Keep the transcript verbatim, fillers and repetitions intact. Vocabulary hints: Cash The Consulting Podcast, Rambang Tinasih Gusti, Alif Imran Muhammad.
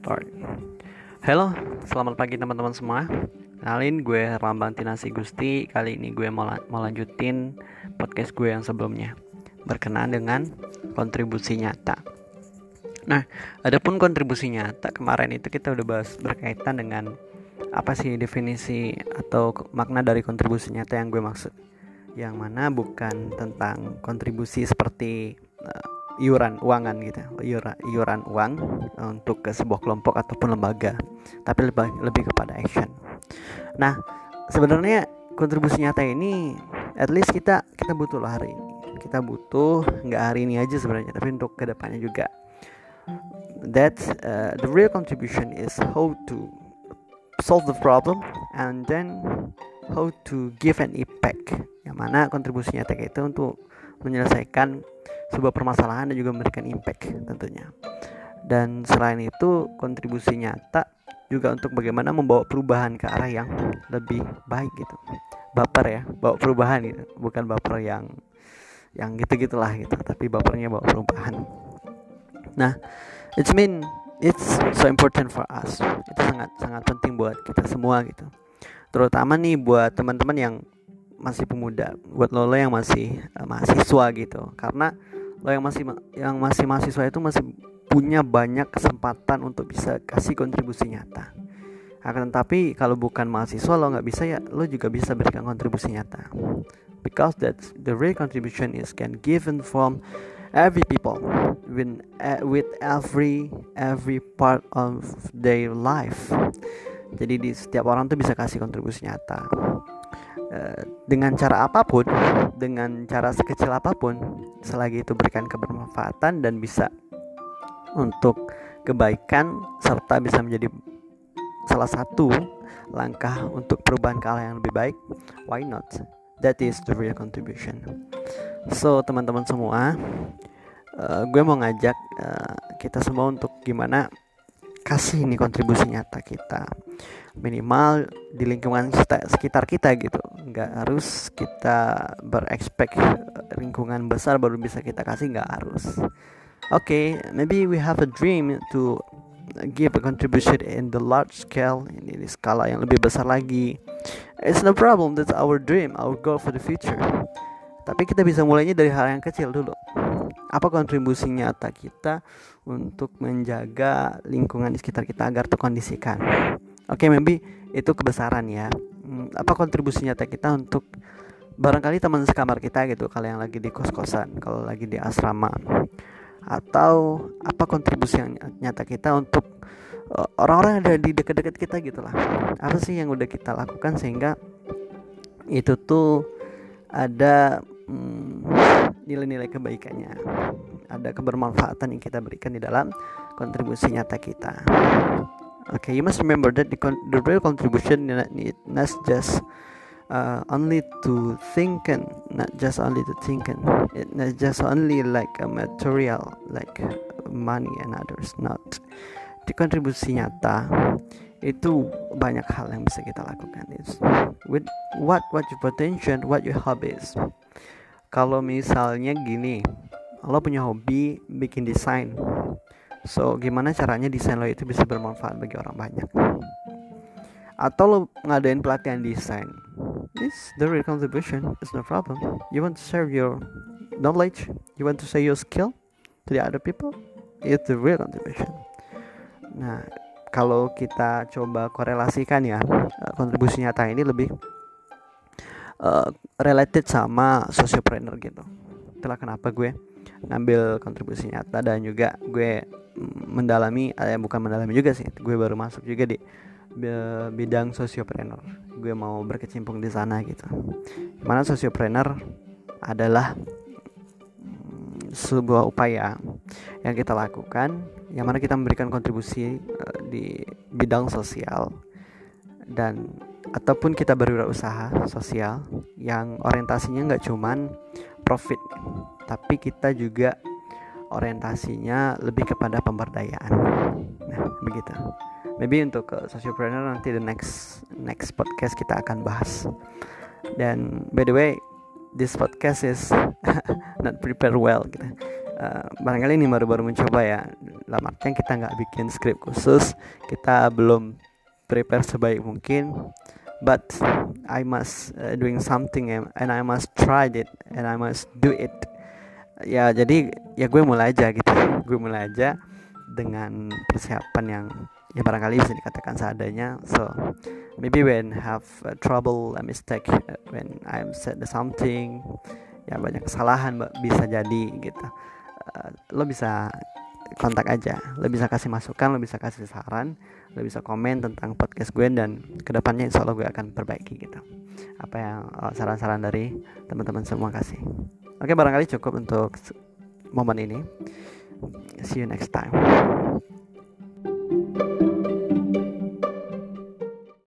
Start. Halo, selamat pagi teman-teman semua. Kenalin, gue Rambang Tinasih Gusti. Kali ini gue mau, lan- mau lanjutin podcast gue yang sebelumnya berkenaan dengan kontribusi nyata. Nah, adapun kontribusi nyata kemarin itu kita udah bahas berkaitan dengan apa sih definisi atau makna dari kontribusi nyata yang gue maksud, yang mana bukan tentang kontribusi seperti uh, iuran uangan gitu, iuran, iuran uang untuk ke sebuah kelompok ataupun lembaga, tapi lebih, lebih kepada action. Nah, sebenarnya kontribusi nyata ini, at least kita kita butuh lah hari ini, kita butuh nggak hari ini aja sebenarnya, tapi untuk kedepannya juga. That's uh, the real contribution is how to solve the problem and then how to give an impact. Yang mana kontribusi nyata itu untuk menyelesaikan sebuah permasalahan dan juga memberikan impact tentunya. Dan selain itu, kontribusi nyata juga untuk bagaimana membawa perubahan ke arah yang lebih baik gitu. Baper ya, bawa perubahan gitu. Bukan baper yang yang gitu-gitulah gitu, tapi bapernya bawa perubahan. Nah, it's mean it's so important for us. Itu sangat sangat penting buat kita semua gitu. Terutama nih buat teman-teman yang masih pemuda, buat lo yang masih uh, mahasiswa gitu. Karena lo yang masih yang masih mahasiswa itu masih punya banyak kesempatan untuk bisa kasih kontribusi nyata. Akan tetapi kalau bukan mahasiswa lo nggak bisa, ya lo juga bisa berikan kontribusi nyata. Because that the real contribution is can given from every people with uh, with every every part of their life. Jadi di setiap orang tuh bisa kasih kontribusi nyata. Uh, dengan cara apapun, dengan cara sekecil apapun, selagi itu berikan kebermanfaatan dan bisa untuk kebaikan serta bisa menjadi salah satu langkah untuk perubahan ke arah yang lebih baik, why not? That is the real contribution. So teman-teman semua, uh, gue mau ngajak uh, kita semua untuk gimana kasih ini kontribusi nyata kita, minimal di lingkungan sekitar kita gitu. Nggak harus kita berekspek lingkungan besar baru bisa kita kasih, nggak harus. Oke, okay, maybe we have a dream to give a contribution in the large scale, ini di skala yang lebih besar lagi. It's no problem, that's our dream, our goal for the future. Tapi kita bisa mulainya dari hal yang kecil dulu. Apa kontribusi nyata kita untuk menjaga lingkungan di sekitar kita agar terkondisikan? Oke, okay, maybe itu kebesaran ya. Apa kontribusi nyata kita untuk barangkali teman sekamar kita gitu, kalau yang lagi di kos-kosan, kalau lagi di asrama, atau apa kontribusi yang nyata kita untuk orang-orang yang ada di dekat-dekat kita gitulah. Apa sih yang udah kita lakukan sehingga itu tuh ada hmm, nilai-nilai kebaikannya, ada kebermanfaatan yang kita berikan di dalam kontribusi nyata kita. Okay, you must remember that the, con- the real contribution is not just uh, only to thinking, not just only to thinking, it not just only like a material, like money and others. Not the kontribusi nyata itu banyak hal yang bisa kita lakukan. It's with what what your potential, what your hobbies. Kalau misalnya gini, lo punya hobi bikin desain, so gimana caranya desain lo itu bisa bermanfaat bagi orang banyak? Atau lo ngadain pelatihan desain, it's the real contribution, it's no problem. You want to share your knowledge, you want to share your skill to the other people, it's the real contribution. Nah, kalau kita coba korelasikan ya, kontribusi nyata ini lebih Uh, related sama sociopreneur gitu. Itulah kenapa gue ngambil kontribusi nyata dan juga gue mendalami, eh, bukan mendalami juga sih, gue baru masuk juga di bidang sociopreneur. Gue mau berkecimpung di sana gitu. Dimana sociopreneur adalah mm, sebuah upaya yang kita lakukan, yang mana kita memberikan kontribusi uh, di bidang sosial dan ataupun kita berwirausaha sosial yang orientasinya nggak cuman profit, tapi kita juga orientasinya lebih kepada pemberdayaan. Nah, begitu. Maybe untuk uh, socialpreneur nanti the next next podcast kita akan bahas. Dan by the way, this podcast is not prepared well. Gitu. uh, barangkali ini baru-baru mencoba ya, dalam artian kita nggak bikin skrip khusus, kita belum prepare sebaik mungkin, but I must uh, doing something and I must try it and I must do it. Ya jadi ya gue mulai aja gitu, gue mulai aja dengan persiapan yang ya barangkali bisa dikatakan seadanya. So maybe when have uh, trouble, a mistake, uh, when I'm said something, ya banyak kesalahan bisa jadi gitu. Uh, lo bisa kontak aja, lo bisa kasih masukan, lo bisa kasih saran, lo bisa komen tentang podcast gue, dan kedepannya insya Allah gue akan perbaiki gitu. Apa yang uh, saran-saran dari teman-teman semua kasih. Oke, barangkali cukup untuk momen ini. See you next time.